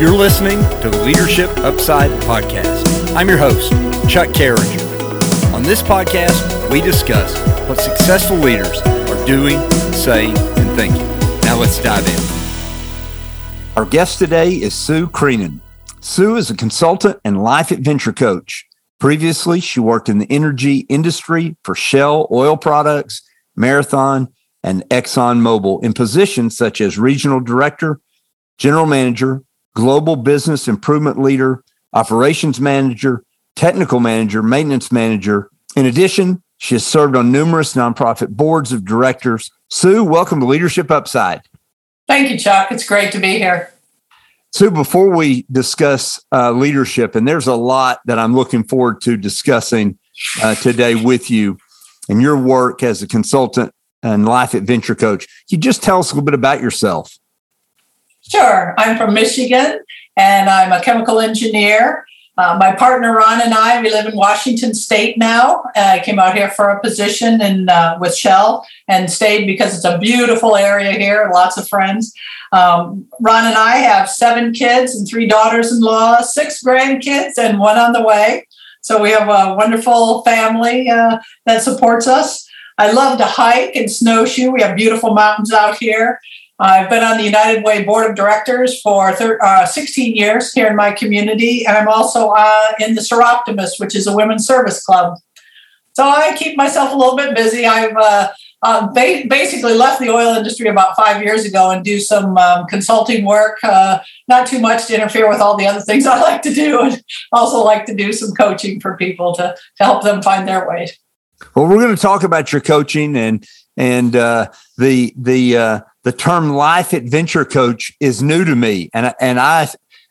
You're listening to the Leadership Upside Podcast. I'm your host, Chuck Carringer. On this podcast, we discuss what successful leaders are doing, saying, and thinking. Now let's dive in. Our guest today is Sue Krienen. Sue is a consultant and life adventure coach. Previously, she worked in the energy industry for Shell Oil Products, Marathon, and ExxonMobil in positions such as Regional Director, General Manager, Global Business Improvement Leader, Operations Manager, Technical Manager, Maintenance Manager. In addition, she has served on numerous nonprofit boards of directors. Sue, welcome to Leadership Upside. Thank you, Chuck. It's great to be here. Sue, before we discuss leadership, and there's a lot that I'm looking forward to discussing today with you and your work as a consultant and life adventure coach, you just tell us a little bit about yourself. Sure. I'm from Michigan, and I'm a chemical engineer. My partner, Ron, and I, we live in Washington State now. I came out here for a position with Shell and stayed because it's a beautiful area here, lots of friends. Ron and I have 7 kids and 3 daughters-in-law, 6 grandkids, and 1 on the way. So we have a wonderful family that supports us. I love to hike and snowshoe. We have beautiful mountains out here. I've been on the United Way Board of Directors for 16 years here in my community, and I'm also in the Soroptimist, which is a women's service club. So I keep myself a little bit busy. I've basically left the oil industry about 5 years ago and do some consulting work, not too much to interfere with all the other things I like to do, and also like to do some coaching for people to help them find their way. Well, we're going to talk about your coaching and the term life adventure coach is new to me, and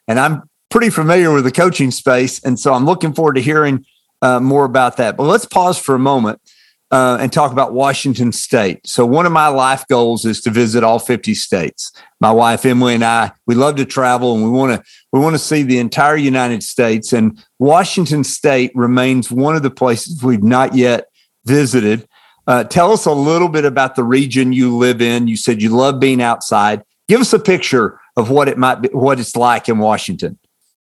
I'm pretty familiar with the coaching space, and so I'm looking forward to hearing more about that. But let's pause for a moment and talk about Washington State. So one of my life goals is to visit all 50 states. My wife Emily and I, we love to travel, and we want to see the entire United States. And Washington State remains one of the places we've not yet visited. Tell us a little bit about the region you live in. You said you love being outside. Give us a picture of what it might be, what it's like in Washington.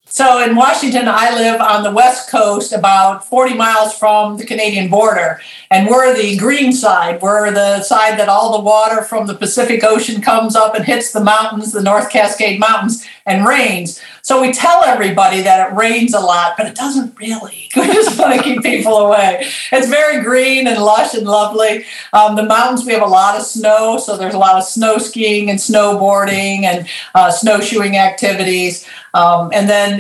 So in Washington, I live on the West Coast, about 40 miles from the Canadian border, and we're the green side. We're the side that all the water from the Pacific Ocean comes up and hits the mountains, the North Cascade Mountains, and rains. So we tell everybody that it rains a lot, but it doesn't really. We just want to keep people away. It's very green and lush and lovely. The mountains, we have a lot of snow, so there's a lot of snow skiing and snowboarding and snowshoeing activities. And then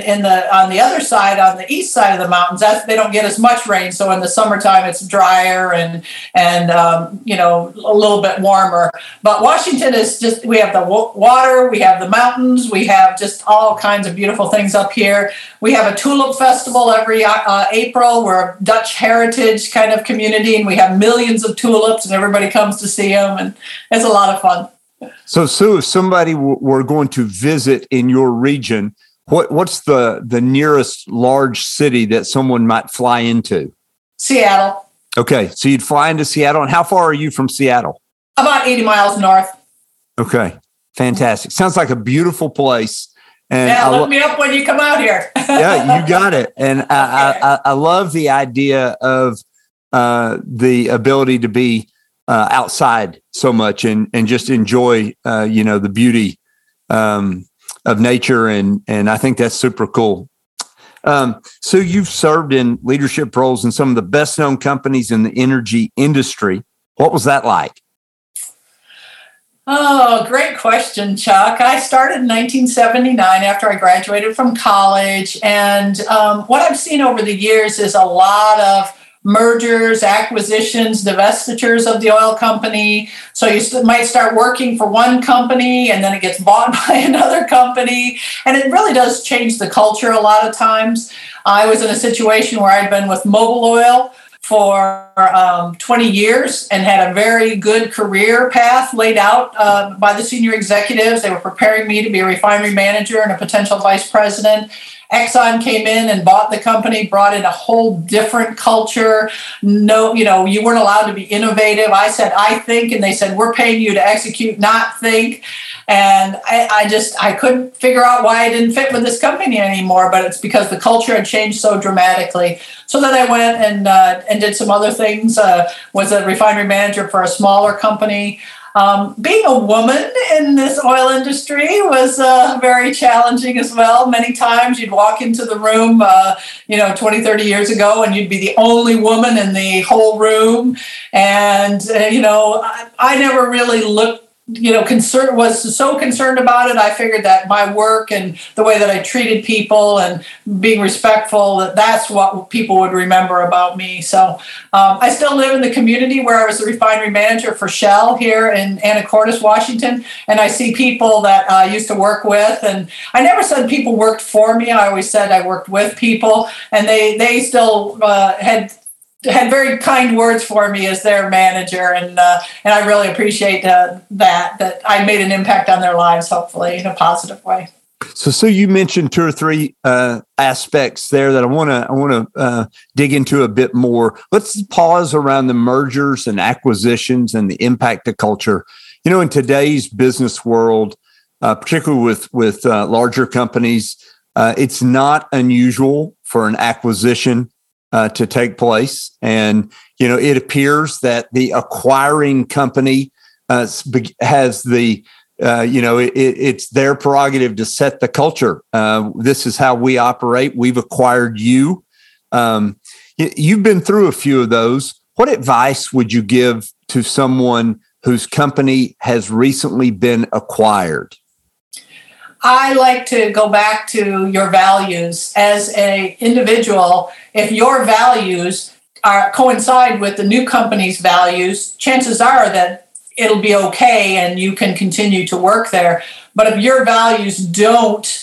on the other side, on the east side of the mountains, they don't get as much rain. So in the summertime, it's drier and a little bit warmer. But Washington is just, we have the water, we have the mountains, we have just all kinds of beautiful things up here. We have a tulip festival every April. We're a Dutch heritage kind of community, and we have millions of tulips, and everybody comes to see them, and it's a lot of fun. So, Sue, if somebody were going to visit in your region, what's the nearest large city that someone might fly into? Seattle. Okay, so you'd fly into Seattle, and how far are you from Seattle? About 80 miles north. Okay, fantastic. Sounds like a beautiful place. And yeah, look me up when you come out here. Yeah, you got it. And okay. I love the idea of the ability to be outside so much and just enjoy, the beauty of nature. And I think that's super cool. So you've served in leadership roles in some of the best known companies in the energy industry. What was that like? Oh, great question, Chuck. I started in 1979 after I graduated from college. And what I've seen over the years is a lot of mergers, acquisitions, divestitures of the oil company. So you might start working for one company, and then it gets bought by another company. And it really does change the culture a lot of times. I was in a situation where I'd been with Mobil Oil for 20 years and had a very good career path laid out by the senior executives. They were preparing me to be a refinery manager and a potential vice president. Exxon came in and bought the company, brought in a whole different culture. No, you know, you weren't allowed to be innovative. I said, I think, and they said, we're paying you to execute, not think. And I couldn't figure out why I didn't fit with this company anymore, but it's because the culture had changed so dramatically. So then I went and did some other things, was a refinery manager for a smaller company. Being a woman in this oil industry was very challenging as well. Many times you'd walk into the room, 20, 30 years ago, and you'd be the only woman in the whole room. And, I never really looked, was so concerned about it. I figured that my work and the way that I treated people and being respectful, that's what people would remember about me. So I still live in the community where I was the refinery manager for Shell here in Anacortes, Washington. And I see people that I used to work with. And I never said people worked for me. I always said I worked with people. And they still had very kind words for me as their manager, and I really appreciate that I made an impact on their lives, hopefully in a positive way. So you mentioned two or three aspects there that I want to dig into a bit more. Let's pause around the mergers and acquisitions and the impact of culture. You know, in today's business world, particularly with larger companies, it's not unusual for an acquisition to take place. And, it appears that the acquiring company has it's their prerogative to set the culture. This is how we operate. We've acquired you. You've been through a few of those. What advice would you give to someone whose company has recently been acquired? I like to go back to your values as an individual. If your values coincide with the new company's values, chances are that it'll be okay and you can continue to work there. But if your values don't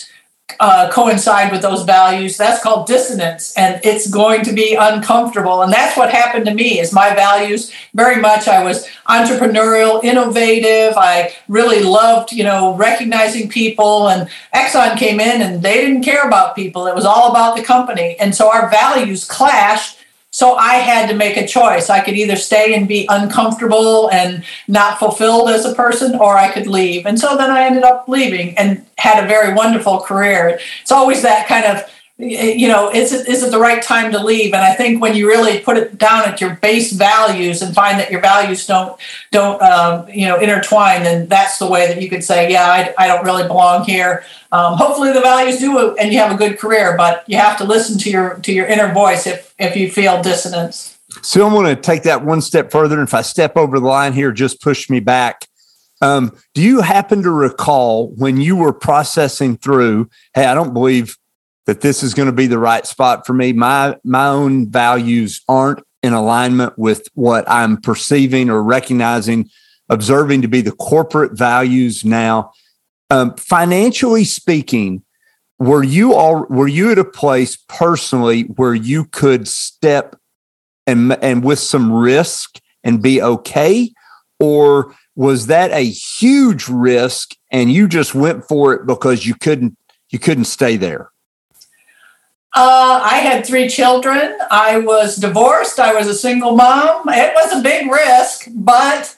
coincide with those values, that's called dissonance, and it's going to be uncomfortable. And that's what happened to me. Is my values very much, I was entrepreneurial, innovative. I really loved, recognizing people, and Exxon came in and they didn't care about people. It was all about the company. And so our values clashed. So I had to make a choice. I could either stay and be uncomfortable and not fulfilled as a person, or I could leave. And so then I ended up leaving and had a very wonderful career. It's always that kind of, is it the right time to leave? And I think when you really put it down at your base values and find that your values don't intertwine, then that's the way that you could say, yeah, I don't really belong here. Hopefully the values do, and you have a good career, but you have to listen to your inner voice if you feel dissonance. So I'm going to take that one step further. And if I step over the line here, just push me back. Do you happen to recall when you were processing through, hey, I don't believe that this is going to be the right spot for me. My own values aren't in alignment with what I'm perceiving or recognizing, observing to be the corporate values now. Financially speaking, were you at a place personally where you could step and with some risk and be okay, or was that a huge risk and you just went for it because you couldn't stay there? I had 3 children. I was divorced. I was a single mom. It was a big risk, but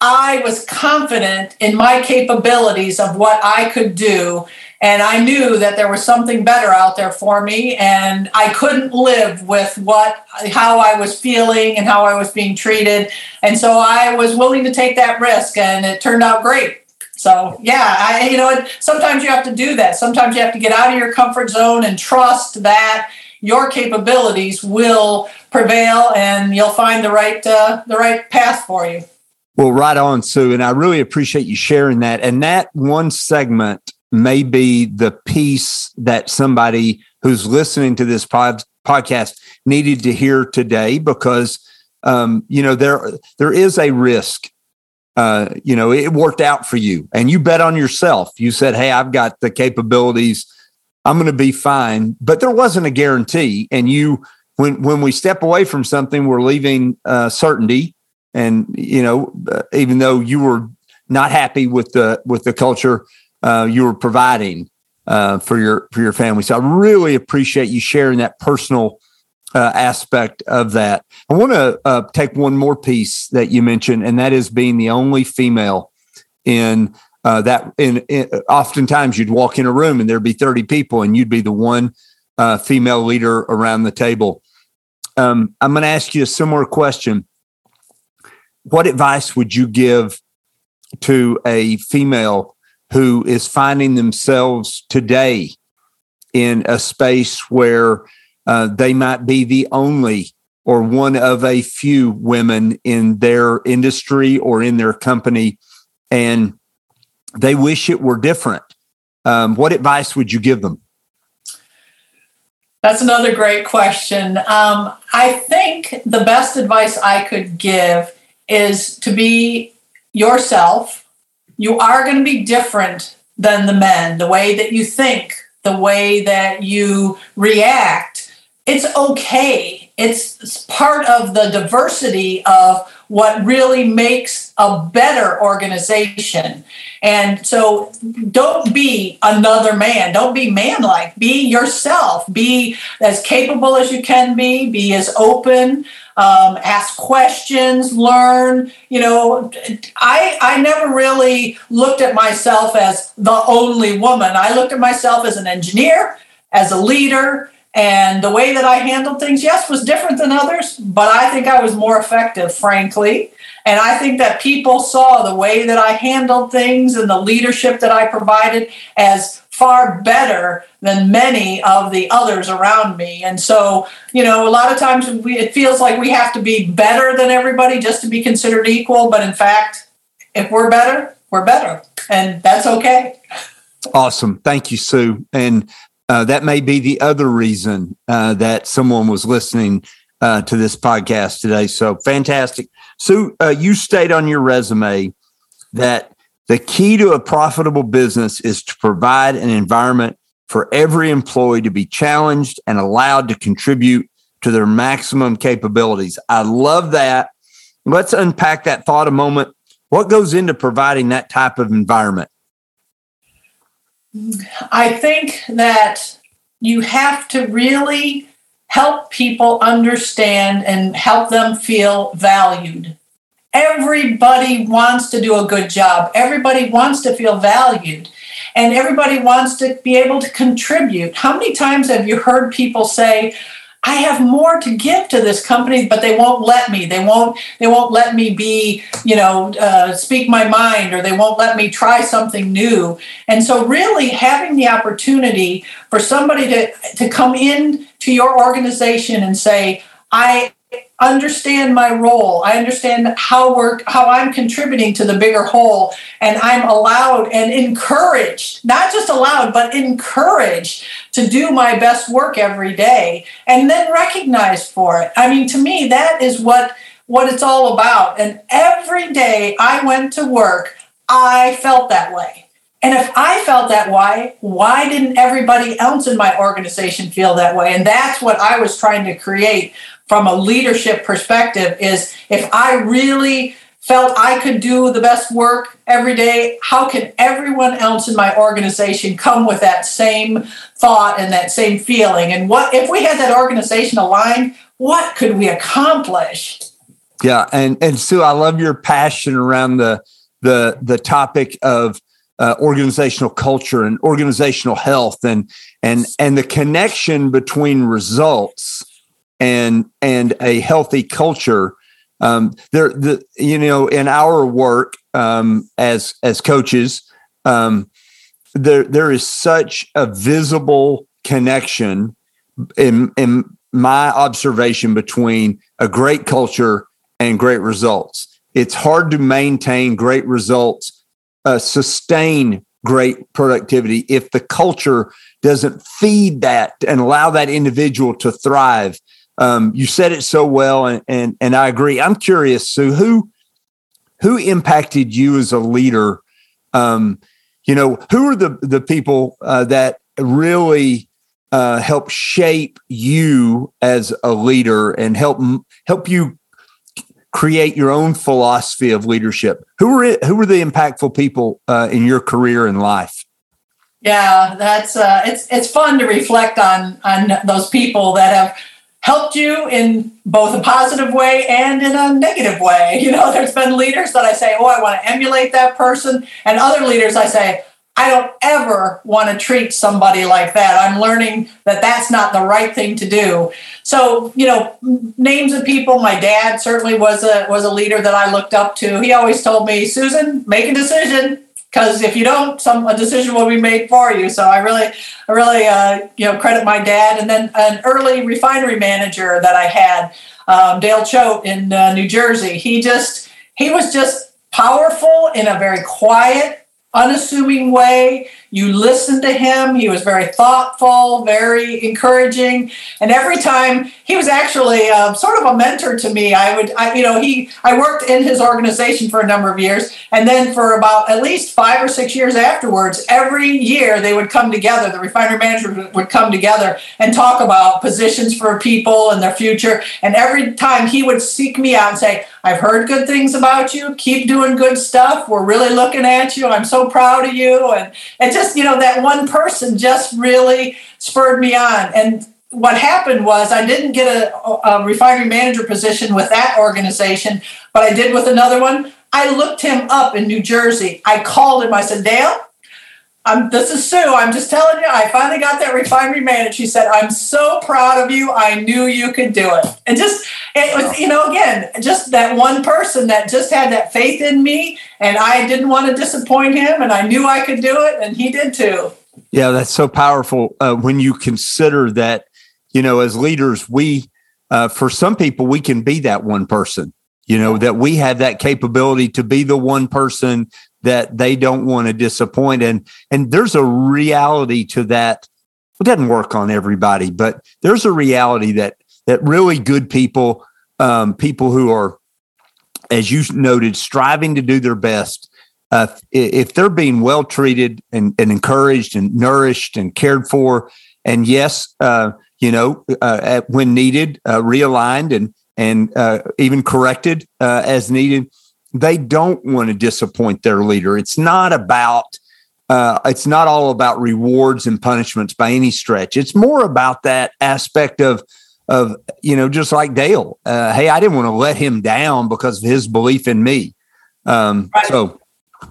I was confident in my capabilities of what I could do, and I knew that there was something better out there for me, and I couldn't live with how I was feeling and how I was being treated, and so I was willing to take that risk, and it turned out great. So, yeah, sometimes you have to do that. Sometimes you have to get out of your comfort zone and trust that your capabilities will prevail and you'll find the right path for you. Well, right on, Sue, and I really appreciate you sharing that. And that one segment may be the piece that somebody who's listening to this podcast needed to hear today, because there is a risk. It worked out for you, and you bet on yourself. You said, hey, I've got the capabilities. I'm going to be fine. But there wasn't a guarantee. And when we step away from something, we're leaving certainty. And, even though you were not happy with the culture you were providing, for your family. So I really appreciate you sharing that personal aspect of that. I want to take one more piece that you mentioned, and that is being the only female in that. Oftentimes you'd walk in a room and there'd be 30 people, and you'd be the one female leader around the table. I'm going to ask you a similar question. What advice would you give to a female who is finding themselves today in a space where they might be the only or one of a few women in their industry or in their company, and they wish it were different? What advice would you give them? That's another great question. I think the best advice I could give is to be yourself. You are going to be different than the men, the way that you think, the way that you react. It's okay. It's part of the diversity of what really makes a better organization. And so don't be another man. Don't be man-like. Be yourself. Be as capable as you can be as open. Ask questions, learn. I never really looked at myself as the only woman. I looked at myself as an engineer, as a leader, and the way that I handled things, yes, was different than others, but I think I was more effective, frankly. And I think that people saw the way that I handled things and the leadership that I provided as far better than many of the others around me. And so, a lot of times it feels like we have to be better than everybody just to be considered equal. But in fact, if we're better, we're better. And that's okay. Awesome. Thank you, Sue. And that may be the other reason that someone was listening to this podcast today. So fantastic. Sue, you state on your resume that the key to a profitable business is to provide an environment for every employee to be challenged and allowed to contribute to their maximum capabilities. I love that. Let's unpack that thought a moment. What goes into providing that type of environment? I think that you have to really help people understand and help them feel valued. Everybody wants to do a good job. Everybody wants to feel valued, and everybody wants to be able to contribute. How many times have you heard people say, I have more to give to this company, but they won't let me. They won't let me be, speak my mind, or they won't let me try something new. And so really having the opportunity for somebody to come in to your organization and say, I understand my role. I understand how I'm contributing to the bigger whole, and I'm allowed and encouraged, not just allowed, but encouraged to do my best work every day, and then recognized for it. I mean, to me, that is what it's all about. And every day I went to work, I felt that way. And if I felt that way, why didn't everybody else in my organization feel that way? And that's what I was trying to create from a leadership perspective, is if I really felt I could do the best work every day, how can everyone else in my organization come with that same thought and that same feeling? And what if we had that organization aligned, what could we accomplish? Yeah, and Sue, I love your passion around the topic of organizational culture and organizational health and the connection between results and a healthy culture. In our work as coaches, there is such a visible connection in my observation between a great culture and great results. It's hard to maintain great results, sustain great productivity, if the culture doesn't feed that and allow that individual to thrive. You said it so well, and I agree. I'm curious, Sue, who impacted you as a leader? Who are the people that really help shape you as a leader and help you create your own philosophy of leadership? Who were the impactful people in your career and life? Yeah, that's it's fun to reflect on those people that have helped you in both a positive way and in a negative way. You know, there's been leaders that I say, oh, I want to emulate that person. And other leaders I say, I don't ever want to treat somebody like that. I'm learning that that's not the right thing to do. So, you know, names of people. My dad certainly was a leader that I looked up to. He always told me, Susan, make a decision. Because if you don't, a decision will be made for you. So I really credit my dad. And then an early refinery manager that I had, Dale Choate in New Jersey. He was just powerful in a very quiet, unassuming way. You listened to him. He was very thoughtful, very encouraging, and every time he was actually sort of a mentor to me. I worked in his organization for a number of years, and then for about at least 5 or 6 years afterwards, every year they would come together. The refinery managers would come together and talk about positions for people and their future. And every time he would seek me out and say, "I've heard good things about you. Keep doing good stuff. We're really looking at you. I'm so proud of you." And just, you know, that one person just really spurred me on. And what happened was I didn't get a refinery manager position with that organization, but I did with another one. I looked him up in New Jersey. I called him. I said, Dale, this is Sue. I'm just telling you, I finally got that refinery manager. She said, I'm so proud of you. I knew you could do it. And just, it was, you know, again, just that one person that just had that faith in me, and I didn't want to disappoint him, and I knew I could do it, and he did too. Yeah, that's so powerful when you consider that, you know, as leaders, for some people, we can be that one person, you know, that we have that capability to be the one person that they don't want to disappoint. And there's a reality to that. It doesn't work on everybody, but there's a reality that really good people, people who are, as you noted, striving to do their best, if they're being well treated and encouraged and nourished and cared for, and yes, when needed, realigned and even corrected as needed, they don't want to disappoint their leader. It's not all about rewards and punishments by any stretch. It's more about that aspect of, you know, just like Dale, hey, I didn't want to let him down because of his belief in me. Right. So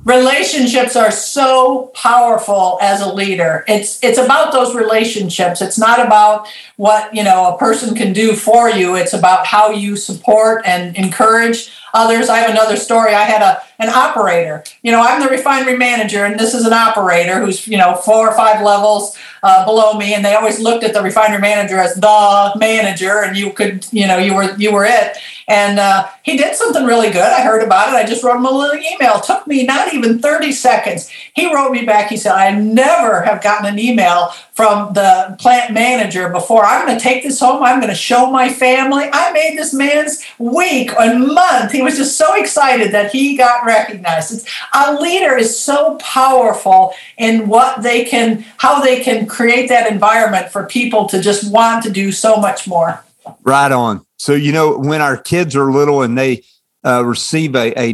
relationships are so powerful as a leader. It's about those relationships. It's not about what, you know, a person can do for you. It's about how you support and encourage others. I have another story. I had an operator. You know, I'm the refinery manager, and this is an operator who's, you know, 4 or 5 levels below me, and they always looked at the refinery manager as the manager, and you could, you know, you were it. And he did something really good. I heard about it. I just wrote him a little email. It took me not even 30 seconds. He wrote me back. He said, I never have gotten an email from the plant manager before. I'm going to take this home. I'm going to show my family. I made this man's week and month. He was just so excited that he got recognized. A leader is so powerful in how they can create that environment for people to just want to do so much more. Right on. So, you know, when our kids are little and they receive a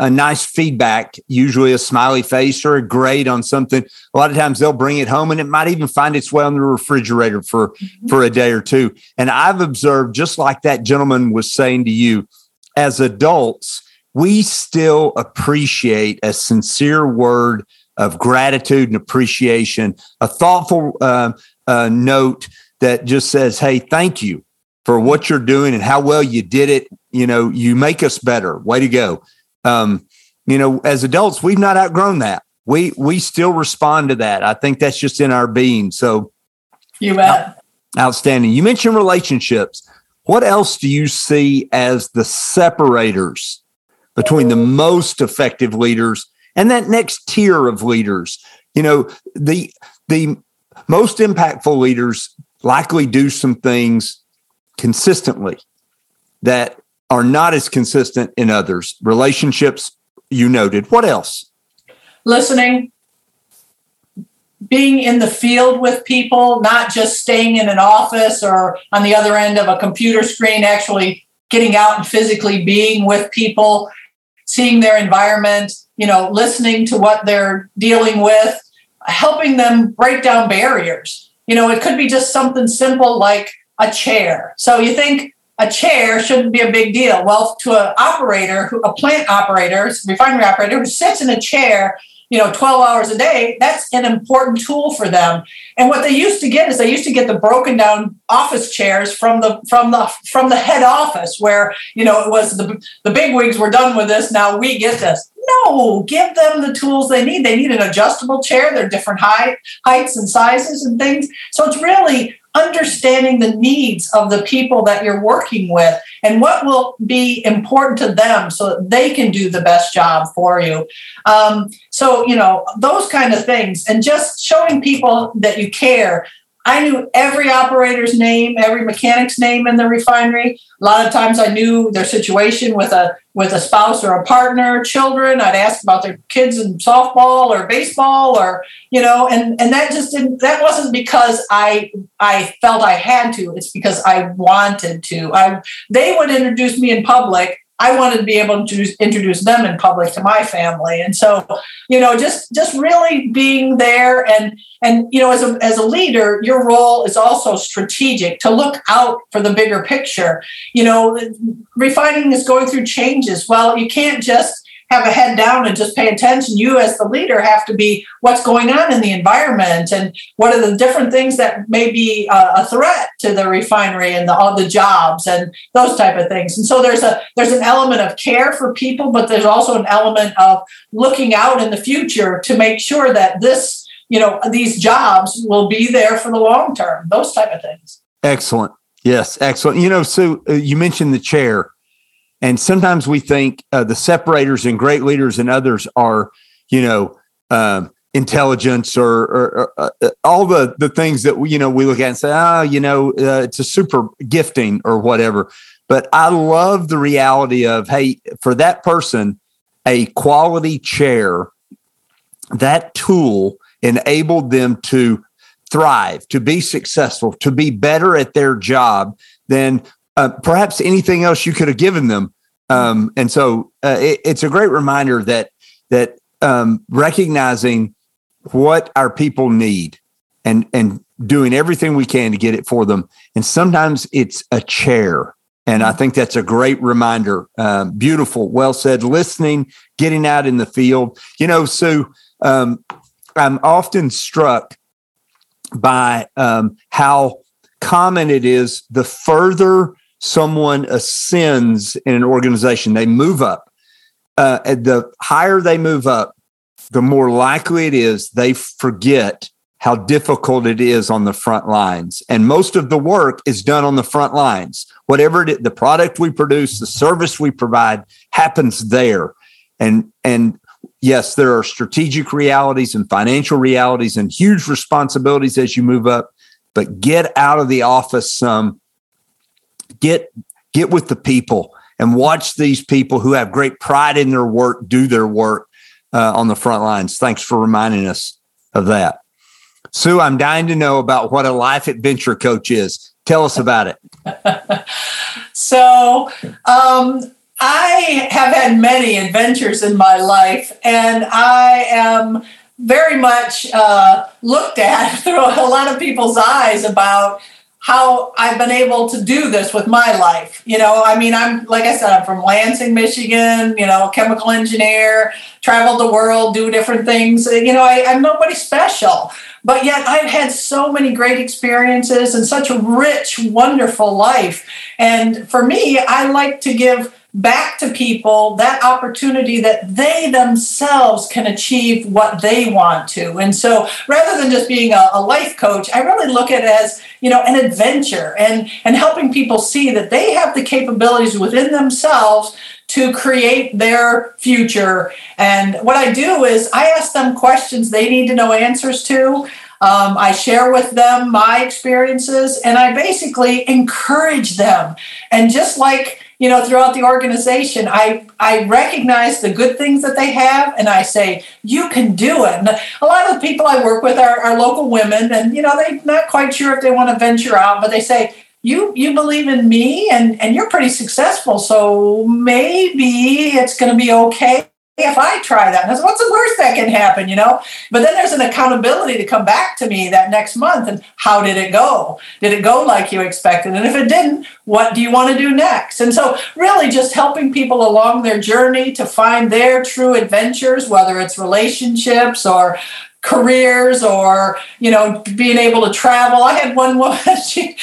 nice feedback, usually a smiley face or a grade on something, a lot of times they'll bring it home, and it might even find its way on the refrigerator for a day or two. And I've observed, just like that gentleman was saying to you, as adults, we still appreciate a sincere word of gratitude and appreciation, a thoughtful note that just says, hey, thank you for what you're doing and how well you did it. You know, you make us better. Way to go. You know, as adults, we've not outgrown that. We still respond to that. I think that's just in our being. So you bet. Outstanding. You mentioned relationships. What else do you see as the separators between the most effective leaders and that next tier of leaders? You know, the most impactful leaders likely do some things consistently that are not as consistent in others. Relationships, you noted. What else? Listening. Being in the field with people, not just staying in an office or on the other end of a computer screen, actually getting out and physically being with people, seeing their environment, you know, listening to what they're dealing with, helping them break down barriers. You know, it could be just something simple like a chair. So you think a chair shouldn't be a big deal. Well, to an operator, a plant operator, refinery operator who sits in a chair, you know, 12 hours a day, that's an important tool for them. And what they used to get is they used to get the broken down office chairs from the head office where, you know, it was the bigwigs were done with this. Now we get this. No, give them the tools they need. They need an adjustable chair. They're different heights and sizes and things. So it's really understanding the needs of the people that you're working with and what will be important to them so that they can do the best job for you. So, you know, those kind of things and just showing people that you care. I knew every operator's name, every mechanic's name in the refinery. A lot of times I knew their situation with a spouse or a partner, children. I'd ask about their kids in softball or baseball or, you know, and that just didn't, that wasn't because I felt I had to. It's because I wanted to. They would introduce me in public. I wanted to be able to introduce them in public to my family. And so, you know, just really being there and, you know, as a leader, your role is also strategic to look out for the bigger picture. You know, refining is going through changes. Well, you can't just have a head down and just pay attention. You as the leader have to be what's going on in the environment and what are the different things that may be a threat to the refinery and all the jobs and those type of things. And so there's an element of care for people, but there's also an element of looking out in the future to make sure that this, you know, these jobs will be there for the long term, those type of things. Excellent. Yes, excellent. You know, Sue, you mentioned the chair. And sometimes we think the separators and great leaders and others are, you know, intelligence or all the things that, you know, we look at and say, oh, you know, it's a super gifting or whatever. But I love the reality of, hey, for that person, a quality chair, that tool enabled them to thrive, to be successful, to be better at their job than perhaps anything else you could have given them. And so it's a great reminder that recognizing what our people need and doing everything we can to get it for them. And sometimes it's a chair. And I think that's a great reminder. Beautiful. Well said. Listening, getting out in the field. You know, Sue, I'm often struck by how common it is the further someone ascends in an organization, they move up. The higher they move up, the more likely it is they forget how difficult it is on the front lines. And most of the work is done on the front lines. Whatever it is, the product we produce, the service we provide happens there. And yes, there are strategic realities and financial realities and huge responsibilities as you move up. But get out of the office some, get with the people and watch these people who have great pride in their work, do their work on the front lines. Thanks for reminding us of that. Sue, I'm dying to know about what a life adventure coach is. Tell us about it. So I have had many adventures in my life, and I am very much looked at through a lot of people's eyes about how I've been able to do this with my life. You know, I mean, I'm, like I said, I'm from Lansing, Michigan, you know, chemical engineer, traveled the world, do different things. You know, I'm nobody special, but yet I've had so many great experiences and such a rich, wonderful life. And for me, I like to give back to people that opportunity that they themselves can achieve what they want to. And so rather than just being a life coach, I really look at it as, you know, an adventure and helping people see that they have the capabilities within themselves to create their future. And what I do is I ask them questions they need to know answers to. I share with them my experiences, and I basically encourage them. And just like, you know, throughout the organization, I recognize the good things that they have, and I say, you can do it. And a lot of the people I work with are local women, and, you know, they're not quite sure if they want to venture out, but they say, you believe in me, and you're pretty successful, so maybe it's going to be okay. if I try that? And I said, what's the worst that can happen, you know? But then there's an accountability to come back to me that next month. And how did it go? Did it go like you expected? And if it didn't, what do you want to do next? And so really just helping people along their journey to find their true adventures, whether it's relationships or careers or, you know, being able to travel. I had one woman, she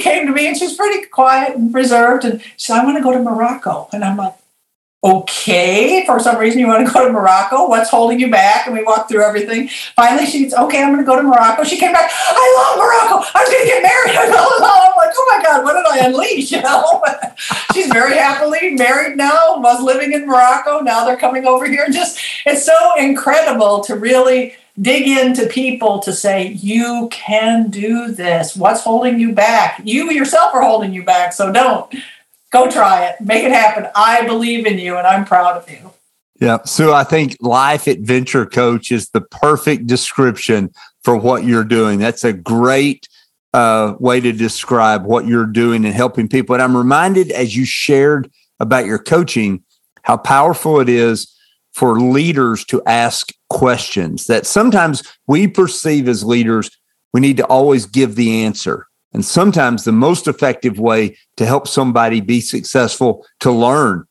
came to me and she's pretty quiet and reserved. And she said, I want to go to Morocco. And I'm like, okay, for some reason you want to go to Morocco? What's holding you back? And we walked through everything. Finally, she's, okay, I'm going to go to Morocco. She came back, I love Morocco. I was going to get married. I'm like, oh my God, what did I unleash? You know, she's very happily married now, was living in Morocco. Now they're coming over here. Just, it's so incredible to really dig into people to say, you can do this. What's holding you back? You yourself are holding you back, so don't. Go try it. Make it happen. I believe in you and I'm proud of you. Yeah. So I think life adventure coach is the perfect description for what you're doing. That's a great way to describe what you're doing and helping people. And I'm reminded as you shared about your coaching, how powerful it is for leaders to ask questions that sometimes we perceive as leaders, we need to always give the answer. And sometimes the most effective way to help somebody be successful, to learn,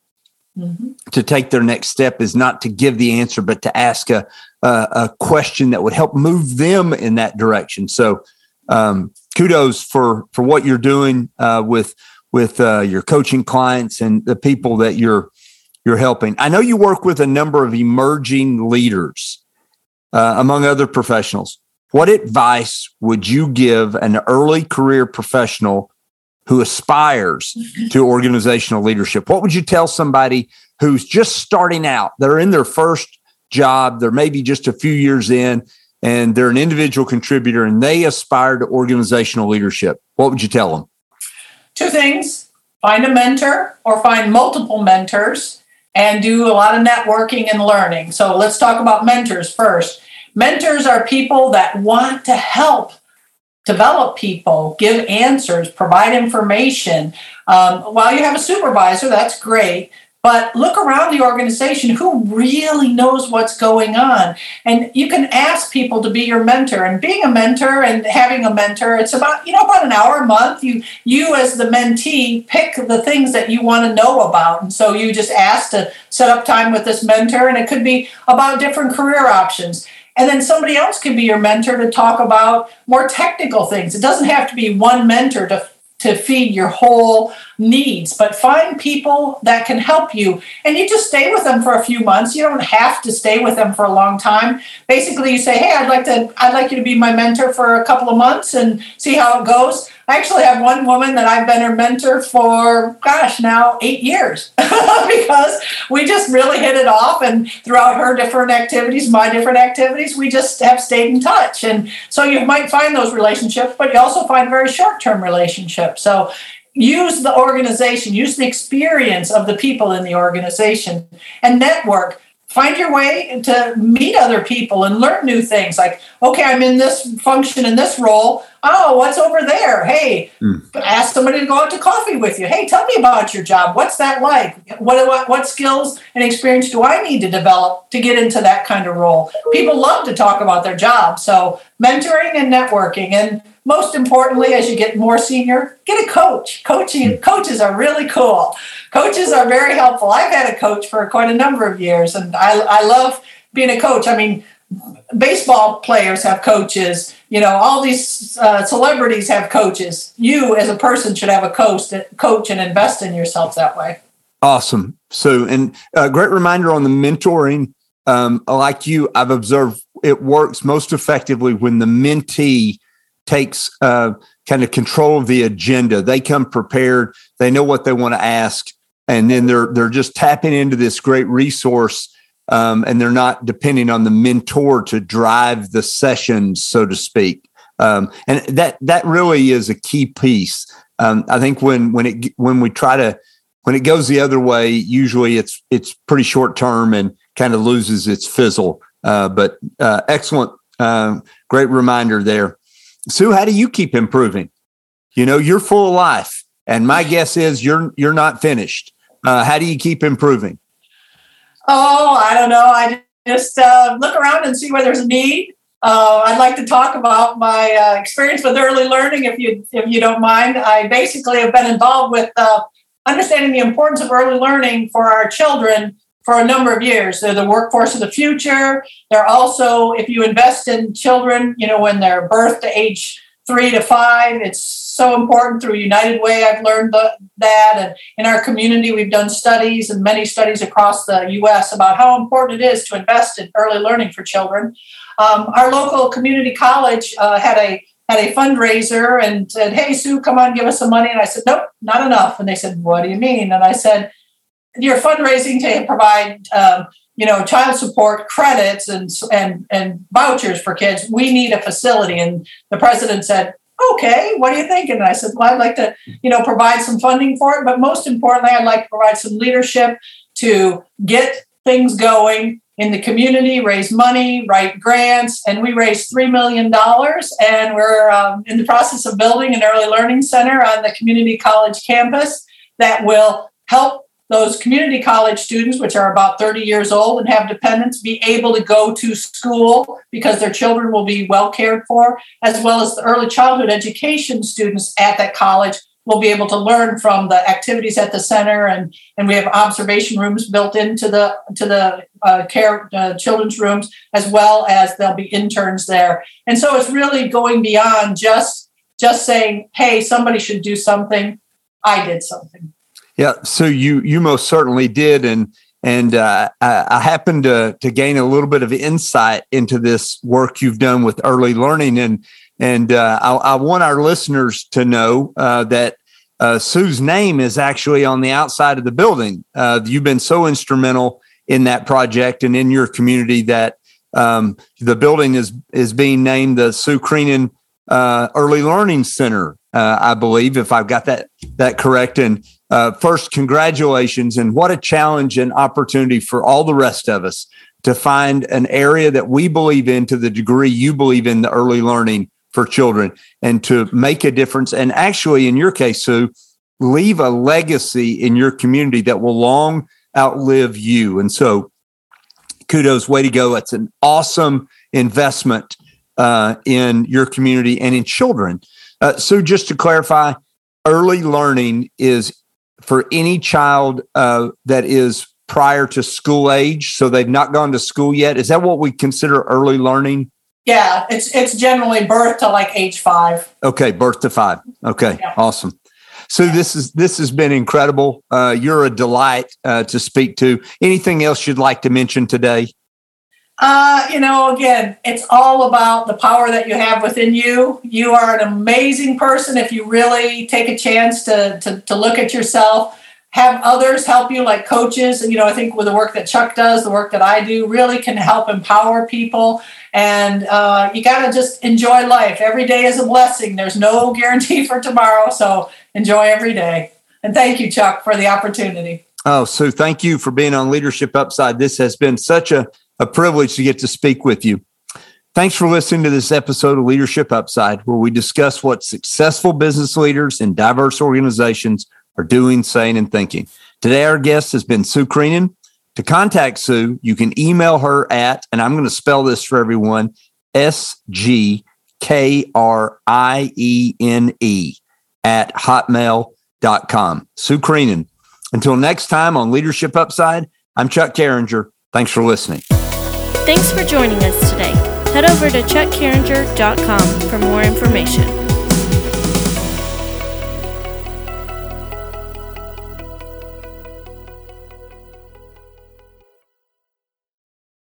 to take their next step is not to give the answer, but to ask a question that would help move them in that direction. So kudos for what you're doing with your coaching clients and the people that you're helping. I know you work with a number of emerging leaders, among other professionals. What advice would you give an early career professional who aspires to organizational leadership? What would you tell somebody who's just starting out? They're in their first job. They're maybe just a few years in, and they're an individual contributor, and they aspire to organizational leadership. What would you tell them? Two things. Find a mentor or find multiple mentors and do a lot of networking and learning. So let's talk about mentors first. Mentors are people that want to help develop people, give answers, provide information. While you have a supervisor, that's great. But look around the organization, who really knows what's going on? And you can ask people to be your mentor. And being a mentor and having a mentor, it's about, you know, about an hour a month. You as the mentee pick the things that you want to know about. And so you just ask to set up time with this mentor. And it could be about different career options. And then somebody else could be your mentor to talk about more technical things. It doesn't have to be one mentor to feed your whole needs, but find people that can help you. And you just stay with them for a few months. You don't have to stay with them for a long time. Basically, you say, hey, I'd like you to be my mentor for a couple of months and see how it goes. I actually have one woman that I've been her mentor for, now 8 years because we just really hit it off. And throughout her different activities, my different activities, we just have stayed in touch. And so you might find those relationships, but you also find very short-term relationships. So use the organization, use the experience of the people in the organization and network. Find your way to meet other people and learn new things. Like, okay, I'm in this function, in this role. Oh, what's over there? Hey, ask somebody to go out to coffee with you. Hey, tell me about your job. What's that like? What skills and experience do I need to develop to get into that kind of role? People love to talk about their job. So mentoring and networking. And most importantly, as you get more senior, get a coach. Coaches are really cool. Coaches are very helpful. I've had a coach for quite a number of years, and I love being a coach. I mean, baseball players have coaches. You know, all these celebrities have coaches. You, as a person, should have a coach and invest in yourself that way. Awesome. So, and a great reminder on the mentoring. Like you, I've observed it works most effectively when the mentee takes kind of control of the agenda. They come prepared. They know what they want to ask. And then they're just tapping into this great resource and they're not depending on the mentor to drive the session, so to speak. And that really is a key piece. I think when it goes the other way, usually it's pretty short term and kind of loses its fizzle. But excellent. Great reminder there. Sue, how do you keep improving? You know, you're full of life, and my guess is you're not finished. How do you keep improving? Oh, I don't know. I just look around and see where there's a need. I'd like to talk about my experience with early learning, if you don't mind. I basically have been involved with understanding the importance of early learning for our children for a number of years. They're the workforce of the future. They're also, if you invest in children, you know, when they're birth to age 3 to 5, it's so important. Through United Way, I've learned that. And in our community, we've done studies and many studies across the U.S. about how important it is to invest in early learning for children. Our local community college had a fundraiser and said, "Hey, Sue, come on, give us some money." And I said, "Nope, not enough." And they said, "What do you mean?" And I said, "You're fundraising to provide, child support credits and vouchers for kids. We need a facility." And the president said, "Okay, what are you thinking?" And I said, "Well, I'd like to, provide some funding for it. But most importantly, I'd like to provide some leadership to get things going in the community, raise money, write grants." And we raised $3 million. And we're in the process of building an early learning center on the community college campus that will help those community college students, which are about 30 years old and have dependents, be able to go to school because their children will be well cared for, as well as the early childhood education students at that college will be able to learn from the activities at the center. And we have observation rooms built into the children's rooms, as well as there'll be interns there. And so it's really going beyond just saying, "Hey, somebody should do something. I did something." Yeah, so you most certainly did, and I happened to gain a little bit of insight into this work you've done with early learning, and I want our listeners to know that Sue's name is actually on the outside of the building. You've been so instrumental in that project and in your community that the building is being named the Sue Krienen Early Learning Center, I believe, if I've got that correct. And first, congratulations, and what a challenge and opportunity for all the rest of us to find an area that we believe in to the degree you believe in the early learning for children and to make a difference. And actually, in your case, Sue, leave a legacy in your community that will long outlive you. And so kudos, way to go. It's an awesome investment in your community and in children. Sue, just to clarify, early learning is for any child that is prior to school age, so they've not gone to school yet. Is that what we consider early learning? Yeah, it's generally birth to like age 5. Okay, birth to 5. Okay, yeah. Awesome. So this has been incredible. You're a delight to speak to. Anything else you'd like to mention today? Again, it's all about the power that you have within you. You are an amazing person if you really take a chance to look at yourself, have others help you like coaches. And, I think with the work that Chuck does, the work that I do really can help empower people. And you got to just enjoy life. Every day is a blessing. There's no guarantee for tomorrow. So enjoy every day. And thank you, Chuck, for the opportunity. Oh, Sue, thank you for being on Leadership Upside. This has been such a privilege to get to speak with you. Thanks for listening to this episode of Leadership Upside, where we discuss what successful business leaders in diverse organizations are doing, saying, and thinking. Today, our guest has been Sue Krienen. To contact Sue, you can email her at, and I'm going to spell this for everyone, sgkriene@hotmail.com. Sue Krienen. Until next time on Leadership Upside, I'm Chuck Carringer. Thanks for listening. Thanks for joining us today. Head over to chuckcarringer.com for more information.